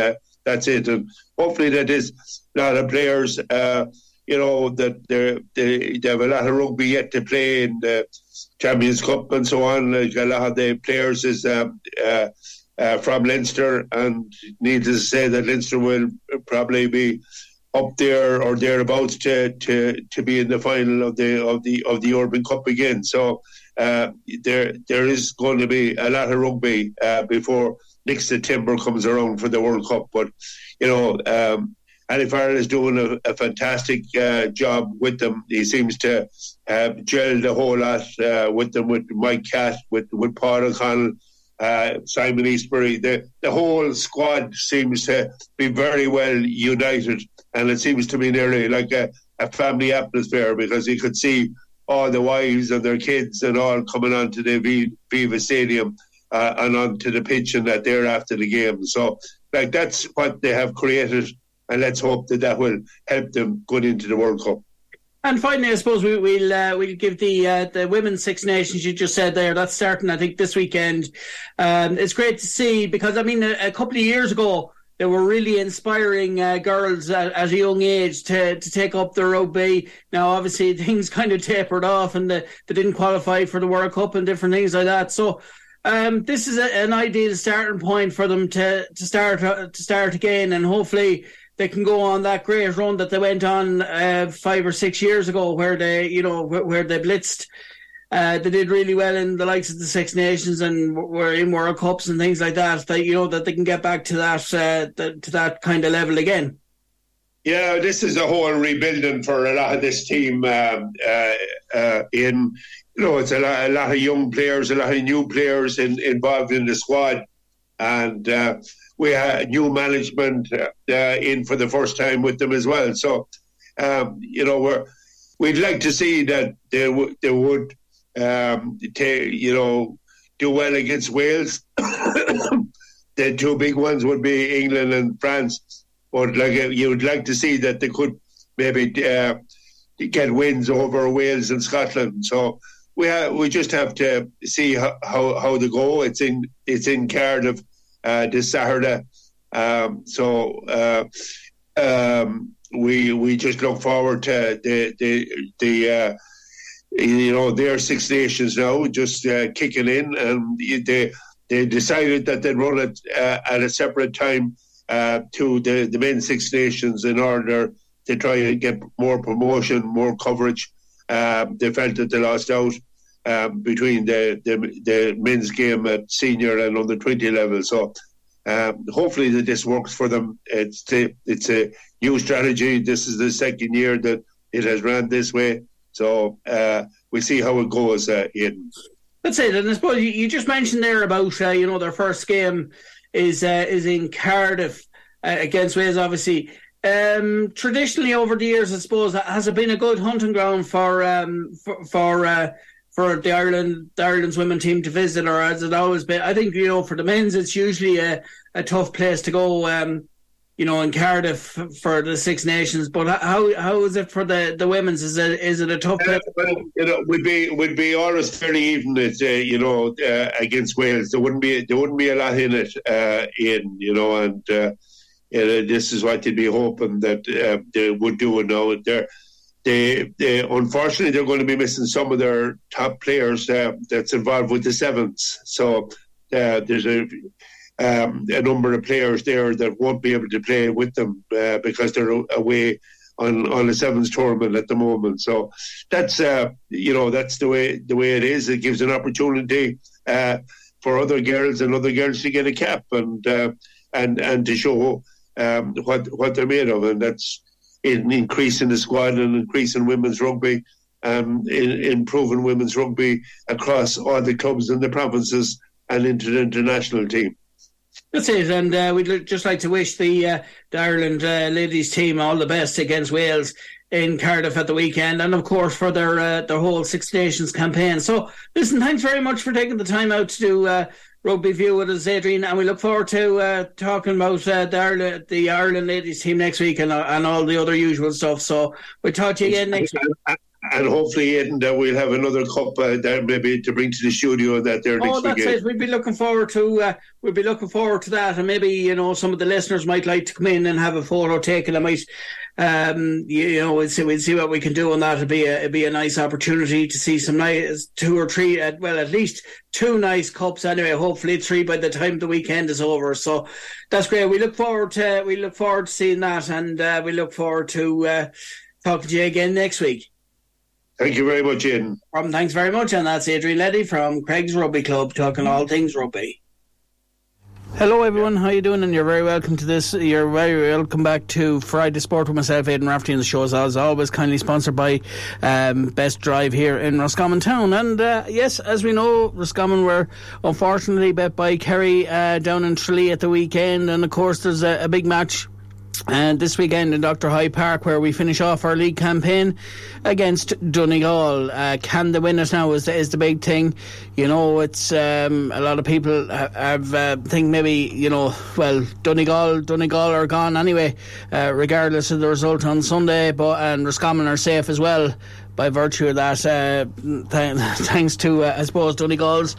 that's it. And hopefully, that is a lot of players. That they have a lot of rugby yet to play in the Champions Cup and so on. Like a lot of the players is from Leinster, and needless to say that Leinster will probably be up there or thereabouts to be in the final of the Urban Cup again. So there is going to be a lot of rugby before next September comes around for the World Cup. But and if Ireland is doing a fantastic job with them, he seems to have gelled a whole lot with them, with Mike Catt, with Paul O'Connell, Simon Eastbury. The whole squad seems to be very well united, and it seems to be nearly like a family atmosphere, because you could see all the wives and their kids and all coming onto the Viva Stadium and onto the pitch and that there after the game. So like that's what they have created. And let's hope that will help them going into the World Cup. And finally, I suppose we'll give the women's Six Nations you just said there. That's starting, I think, this weekend. It's great to see, because I mean, a couple of years ago they were really inspiring girls at a young age to take up their rugby. Now, obviously, things kind of tapered off, and they didn't qualify for the World Cup and different things like that. So. This is an ideal starting point for them to start again, and hopefully they can go on that great run that they went on 5 or 6 years ago, where they where they blitzed. They did really well in the likes of the Six Nations and were in World Cups and things like that. That that they can get back to that to that kind of level again. Yeah, this is a whole rebuilding for a lot of this team. It's a lot of young players, a lot of new players involved in the squad, and we had new management in for the first time with them as well. So, we'd like to see that they would do well against Wales. The two big ones would be England and France, but you would like to see that they could maybe get wins over Wales and Scotland. So. We just have to see how they go. It's in Cardiff this Saturday, we just look forward to their Six Nations now just kicking in, and they decided that they'd run it at a separate time to the men's Six Nations in order to try to get more promotion, more coverage. They felt that they lost out between the men's game at senior and under 20 level. So hopefully that this works for them. It's a new strategy. This is the second year that it has run this way. So we'll see how it goes. That's it. And I suppose you just mentioned there about their first game is in Cardiff against Wales, obviously. Traditionally, over the years, I suppose, has it been a good hunting ground for Ireland's women team to visit, or has it always been? I think, you know, for the men's, it's usually a tough place to go. You know, in Cardiff for the Six Nations, but how is it for the women's? Is it a tough? Well, you know, we'd be honest fairly even that you know against Wales there wouldn't be a lot in it this is what they'd be hoping that they would do. And now they unfortunately they're going to be missing some of their top players that's involved with the sevens. So there's a number of players there that won't be able to play with them because they're away on the sevens tournament at the moment. So that's that's the way it is. It gives an opportunity for other girls to get a cap and to show what they're made of, and that's an increase in the squad and increase in women's rugby, improving women's rugby across all the clubs in the provinces and into the international team. That's it, and we'd just like to wish the Ireland ladies team all the best against Wales in Cardiff at the weekend, and of course for their whole Six Nations campaign. So, listen, thanks very much for taking the time out to do Rugby View with us, Adrian, and we look forward to talking about the Ireland ladies team next week and all the other usual stuff. So, we'll talk to you again next week. And hopefully, Aidan, that we'll have another cup there maybe to bring to the studio that there next weekend. Oh, that's it. We'll be looking forward to that, and maybe you know some of the listeners might like to come in and have a photo taken. I might, we'll see what we can do on that. It'd be a nice opportunity to see some nice at least two nice cups anyway. Hopefully three by the time the weekend is over. So that's great. We look forward to seeing that, and we look forward to talking to you again next week. Thank you very much, Aidan. Thanks very much, and that's Adrian Leddy from Craig's Rugby Club talking all things rugby. Hello everyone, how you doing? And you're very welcome to this. You're very welcome back to Friday Sport with myself, Aidan Rafferty, and the show is as always kindly sponsored by Best Drive here in Roscommon Town. And yes, as we know, Roscommon were unfortunately bet by Kerry down in Tralee at the weekend, and of course there's a big match this weekend in Dr. High Park, where we finish off our league campaign against Donegal. Can they win it now is the big thing. You know, it's a lot of people have think maybe, you know, well, Donegal are gone anyway, regardless of the result on Sunday, and Roscommon are safe as well by virtue of that, thanks to, I suppose, Donegal's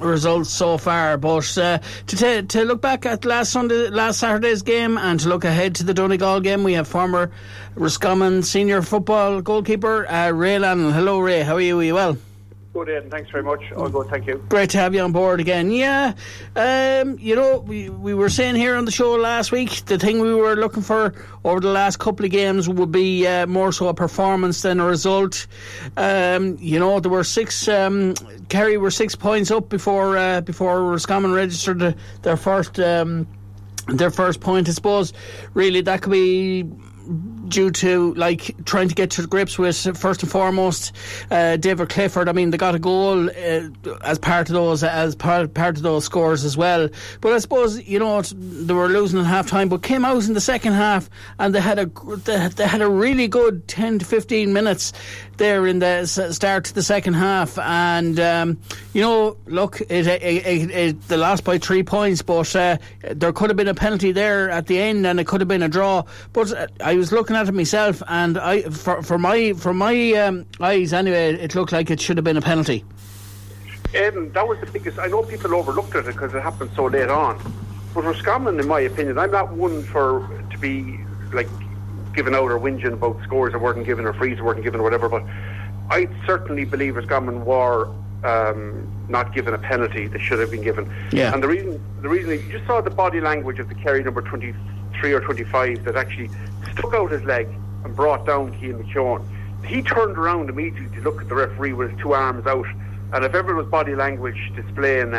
results so far. But to look back at last Saturday's game and to look ahead to the Donegal game, we have former Roscommon senior football goalkeeper Ray Lannan. Hello, Ray. How are you? Are you well? Good, Aidan. Thanks very much. All good, thank you. Great to have you on board again. Yeah, you know, we were saying here on the show last week, the thing we were looking for over the last couple of games would be more so a performance than a result. You know, there were Kerry were 6 points up before Roscommon registered their first point. I suppose, really, that could be due to like trying to get to grips with first and foremost David Clifford. I mean, they got a goal as part of those scores as well, but I suppose, you know, they were losing at half time but came out in the second half, and they had a really good 10 to 15 minutes there in the start to the second half. And you know, look, they lost by 3 points, but there could have been a penalty there at the end and it could have been a draw. But I was looking at it myself, and for my eyes anyway, it looked like it should have been a penalty. That was the biggest. I know people overlooked it because it happened so late on, but Roscommon, in my opinion, I'm not one to be like giving out or whinging about scores that weren't given or frees that weren't given or whatever, but I certainly believe Roscommon were not given a penalty that should have been given. Yeah. And the reason you just saw the body language of the Kerry number 23 or 25 that actually stuck out his leg and brought down Cian McKeown. He turned around immediately to look at the referee with his two arms out, and if ever it was body language displaying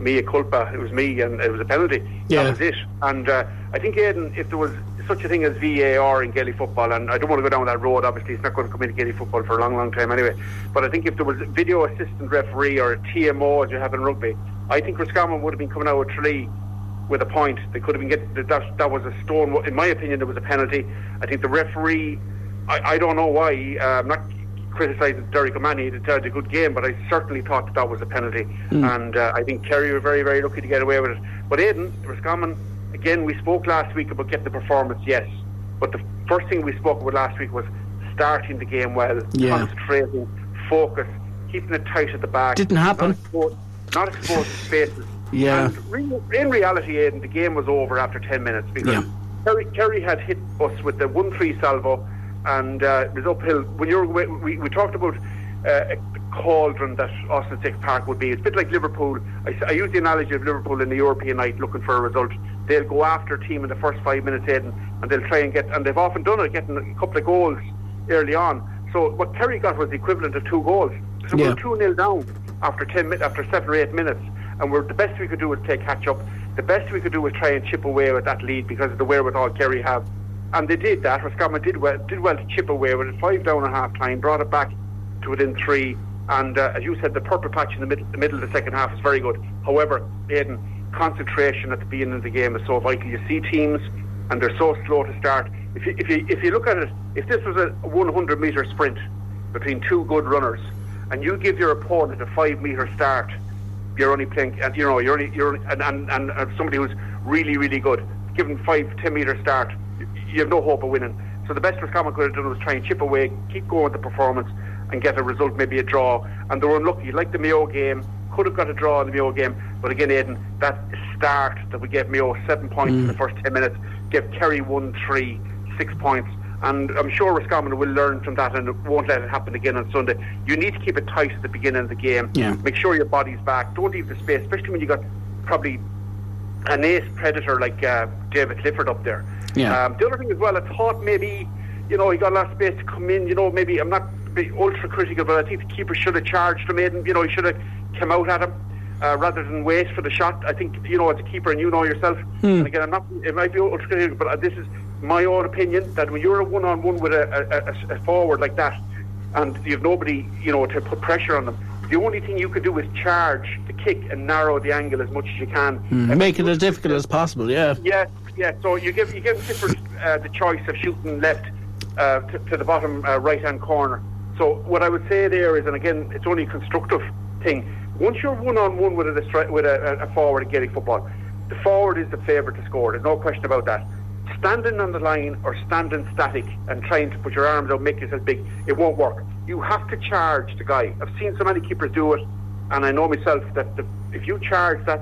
mea culpa, it was me, and it was a penalty. Yeah. That was it. And I think, Aidan, if there was such a thing as VAR in Gaelic football, and I don't want to go down that road, obviously it's not going to come into Gaelic football for a long, long time anyway, but I think if there was a video assistant referee or a TMO as you have in rugby, I think Roscommon would have been coming out with Tralee with a point. They could have been getting that was a stone. In my opinion, there was a penalty. I think the referee, I don't know why. I'm not criticising Derek O'Mahony. He had a good game, but I certainly thought that was a penalty. And I think Kerry were very, very lucky to get away with it. But Aidan Rafferty, again, we spoke last week about getting the performance, yes. But the first thing we spoke about last week was starting the game well, concentrating, focus, keeping it tight at the back. Didn't happen. Not exposed to spaces. Yeah. And in reality, Aidan, the game was over after 10 minutes because Kerry had hit us with the 1-3 salvo, and it was uphill. When you're we talked about a cauldron that Austin Cech Park would be. It's a bit like Liverpool. I use the analogy of Liverpool in the European night looking for a result. They'll go after a team in the first 5 minutes, Aidan, and they'll try and get, and they've often done it, getting a couple of goals early on. So what Kerry got was the equivalent of 2 goals. So we were 2-0 down after 7 or 8 minutes. And the best we could do was play catch-up. The best we could do was try and chip away at that lead because of the wherewithal Kerry have. And they did that. Roscommon did well to chip away with it. 5 down at half-time, brought it back to within 3. And as you said, the purple patch in the middle of the second half is very good. However, Aidan, concentration at the beginning of the game is so vital. You see teams, and they're so slow to start. If you look at it, if this was a 100-metre sprint between 2 good runners, and you give your opponent a 5-metre start, you're only playing, you know, and somebody who's really, really good, given 5-10 metre start, you have no hope of winning. So the best Roscommon could have done was try and chip away, keep going with the performance, and get a result, maybe a draw. And they were unlucky, like the Mayo game, could have got a draw in the Mayo game. But again, Aidan, that start that we gave Mayo, 7 points in the first 10 minutes, gave Kerry 1-3, 6 points. And I'm sure Roscommon will learn from that and won't let it happen again on Sunday. You need to keep it tight at the beginning of the game. Yeah. Make sure your body's back. Don't leave the space, especially when you got probably an ace predator like David Clifford up there. Yeah. The other thing as well, I thought maybe, you know, he got a lot of space to come in. You know, maybe I'm not ultra critical, but I think the keeper should have charged him, Aidan. You know, he should have come out at him rather than wait for the shot. I think, you know, as a keeper, and you know yourself. And again, it might be ultra critical, but this is my own opinion, that when you're a one-on-one with a forward like that, and you have nobody, you know, to put pressure on them, the only thing you could do is charge the kick and narrow the angle as much as you can. Make it as difficult as possible, yeah. So you give Clifford the choice of shooting left to the bottom right-hand corner. So what I would say there is, and again, it's only a constructive thing, once you're one-on-one with a forward in Gaelic football, the forward is the favourite to score. There's no question about that. Standing on the line or standing static and trying to put your arms out, make yourself big, it won't work. You have to charge the guy. I've seen so many keepers do it, and I know myself that if you charge that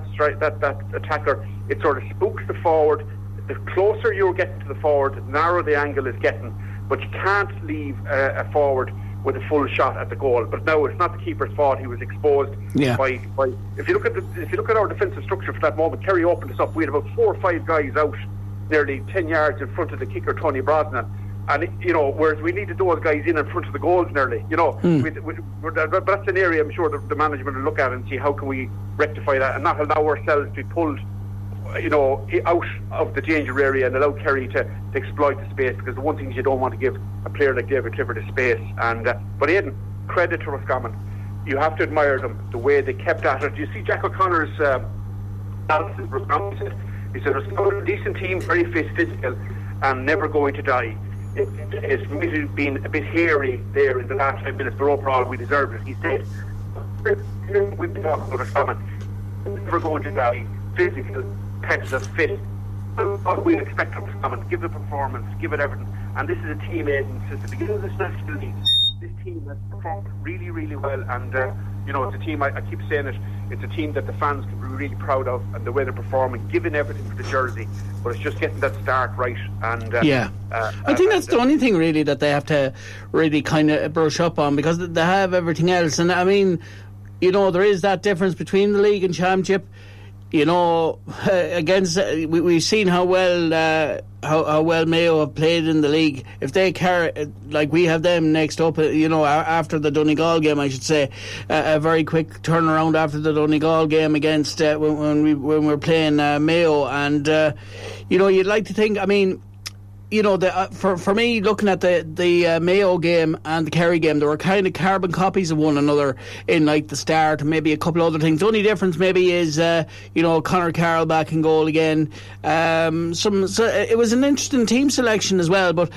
attacker, it sort of spooks the forward. The closer you're getting to the forward, the narrower the angle is getting, but you can't leave a forward with a full shot at the goal. But no, it's not the keeper's fault. He was exposed by. If you look at our defensive structure for that moment, Kerry opened us up. We had about 4 or 5 guys out, nearly 10 yards in front of the kicker, Tony Brosnan, and you know, whereas we needed those guys in front of the goals nearly, you know. But that's an area I'm sure the management will look at and see how can we rectify that and not allow ourselves to be pulled, you know, out of the danger area and allow Kerry to exploit the space, because the one thing is you don't want to give a player like David Clifford is space. And but Aidan, credit to Roscommon, you have to admire them, the way they kept at it. You see Jack O'Connor's analysis, Roscommon said, he said, a decent team, very physical, and never going to die. It's really been a bit hairy there in the last 5 minutes, but overall we deserved it. He said, we've been talking about Roscommon, never going to die, physical, competitive, fit. What we expect from Roscommon, give the performance, give it everything. And this is a team, Aidan, since the beginning of this national league, this team has performed really, really well. And you know, it's a team, I keep saying it, it's a team that the fans can be really proud of, and the way they're performing, giving everything for the jersey, but it's just getting that start right. And I think that's the only thing really that they have to really kind of brush up on, because they have everything else. And I mean, you know, there is that difference between the league and championship. You know, against we've seen how well Mayo have played in the league. If they carry, like we have them next up, you know, after the Donegal game, I should say, a very quick turnaround after the Donegal game against when we were playing Mayo, and you know, you'd like to think. I mean, you know, for me, looking at the Mayo game and the Kerry game, there were kind of carbon copies of one another in like the start, and maybe a couple other things. The only difference maybe is, you know, Conor Carroll back in goal again. So it was an interesting team selection as well, but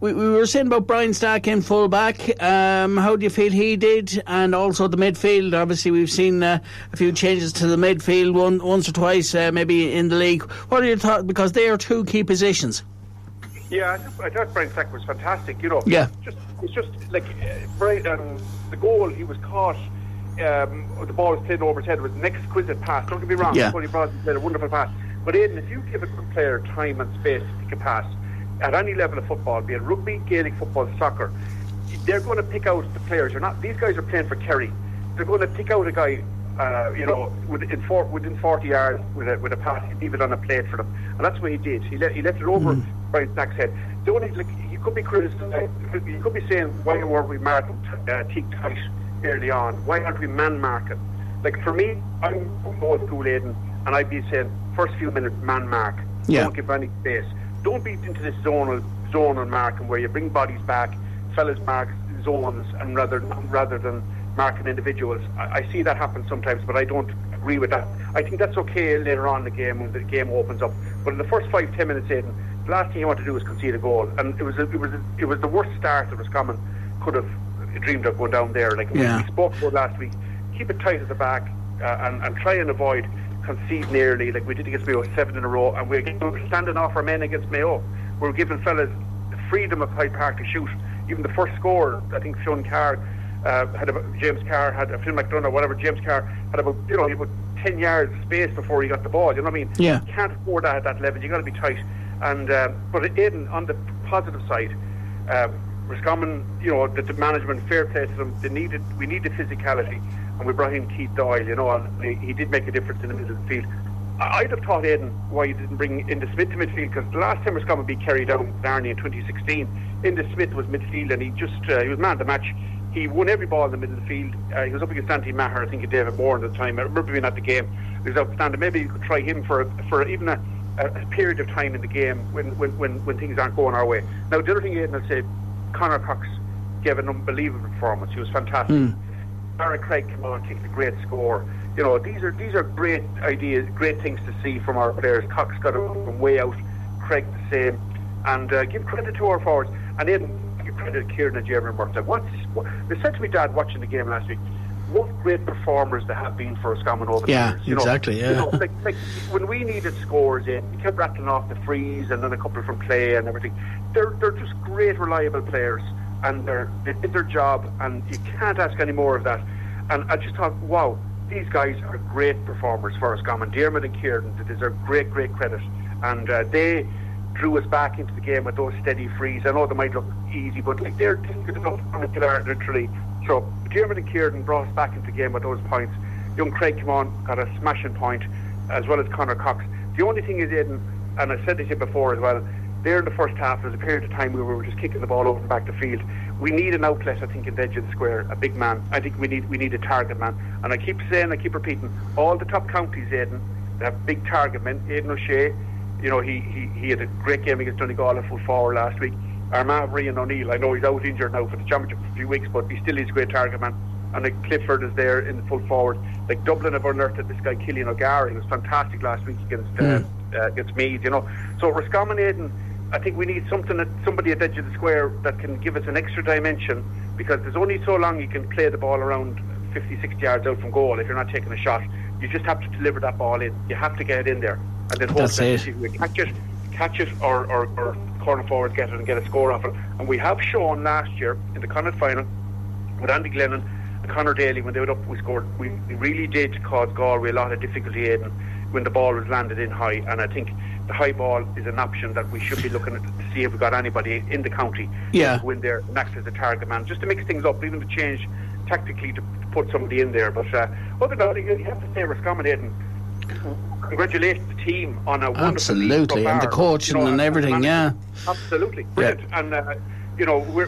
we were saying about Brian Stack in full back. How do you feel he did? And also the midfield. Obviously, we've seen a few changes to the midfield once or twice, maybe in the league. What are your thoughts? Because they are two key positions. Yeah, I thought Brian Stack was fantastic. You know, yeah. The goal he was caught. The ball was played over his head. It was an exquisite pass. Don't get me wrong. Yeah. Tony Brown played a wonderful pass. But Aidan, if you give a good player time and space to pick a pass at any level of football, be it rugby, Gaelic football, soccer, they're going to pick out the players. These guys are playing for Kerry. They're going to pick out a guy, within 40 yards with a pass, leave it on a plate for them. And that's what he did. He left it over Brian Stack's head. The only, you could be criticised. You could be saying, why were we marked tight early on? Why aren't we man-marking? Like, for me, I'm old school Aidan, and I'd be saying, first few minutes, man-mark. Yeah. Don't give any space. Don't be into this zonal marking where you bring bodies back, fellas mark zones, and rather than marking individuals. I see that happen sometimes, but I don't agree with that. I think that's okay later on in the game when the game opens up. But in the first 5-10 minutes, Aidan, the last thing you want to do is concede a goal, and it was the worst start that Roscommon could have dreamed of going down there. We spoke about last week, keep it tight at the back and try and avoid concede nearly like we did against Mayo, 7 in a row, and we're standing off our men against Mayo. We're giving fellas the freedom of Hyde Park to shoot. Even the first score, I think Sean Carr James Carr had about, about 10 yards space before he got the ball. You know what I mean? Yeah. You can't afford that at that level. You got to be tight. And but Aidan, on the positive side, Roscommon, the management, fair play to them. We needed physicality, and we brought in Keith Doyle, and he did make a difference in the middle of the field. I'd have thought, Aidan, why you didn't bring Indus Smith to midfield, because the last time Roscommon beat Kerry down Darnley in 2016, Indus Smith was midfield, and he was man of the match. He won every ball in the middle of the field. He was up against Anthony Maher, I think, and David Moore at the time. I remember being at the game. He was outstanding. Maybe you could try him for even a period of time in the game when things aren't going our way. Now, the other thing, Aidan, I'll say, Conor Cox gave an unbelievable performance. He was fantastic. Barry Craig came on and kicked a great score. These are great ideas, great things to see from our players. Cox got it from way out, Craig the same, and give credit to our forwards. And then give credit to Kieran and Jeremy Murtagh. They said to me, Dad, watching the game last week, what great performers they have been for Roscommon over the years. When we needed scores, we kept rattling off the frees and then a couple from play and everything. They're just great, reliable players, and they did their job, and you can't ask any more of that. And I just thought, wow, these guys are great performers for Roscommon. Dermot and Kieran, they deserve great credit, and they drew us back into the game with those steady frees. I know they might look easy, but they're good enough to literally. So Dermot and Kieran brought us back into the game with those points. Young Craig came on, got a smashing point, as well as Conor Cox. The only thing is, Aidan, and I said this before as well, there in the first half, there was a period of time where we were just kicking the ball over the back to field. We need an outlet, I think, in Dedgeon Square, a big man. I think we need a target man. And I keep repeating, all the top counties, Aidan, they have big target men. Aidan O'Shea, he had a great game against Donegal at full forward last week. Armagh, Reaney, O'Neill, I know he's out injured now for the championship for a few weeks, but he still is a great target man. And Clifford is there in the full forward. Dublin have unearthed this guy Cian O'Sullivan. He was fantastic last week against Meath. So Roscommon, Aidan, I think we need somebody at the edge of the square that can give us an extra dimension, because there's only so long you can play the ball around 50-60 yards out from goal if you're not taking a shot. You just have to deliver that ball in. You have to get it in there, and then hope that you catch it or corner forward get it and get a score off it. And we have shown last year in the Connacht final with Andy Glennon and Conor Daly, when they were up, we scored. We really did cause Galway a lot of difficulty, Aidan, when the ball was landed in high. And I think the high ball is an option that we should be looking at to see if we've got anybody in the county to go in there and act as a target man, just to mix things up, even to change tactically to put somebody in there. But other than that, you have to say Roscommon, Aidan, congratulate the team on a wonderful absolutely and the coaching and everything. Absolutely brilliant. And we're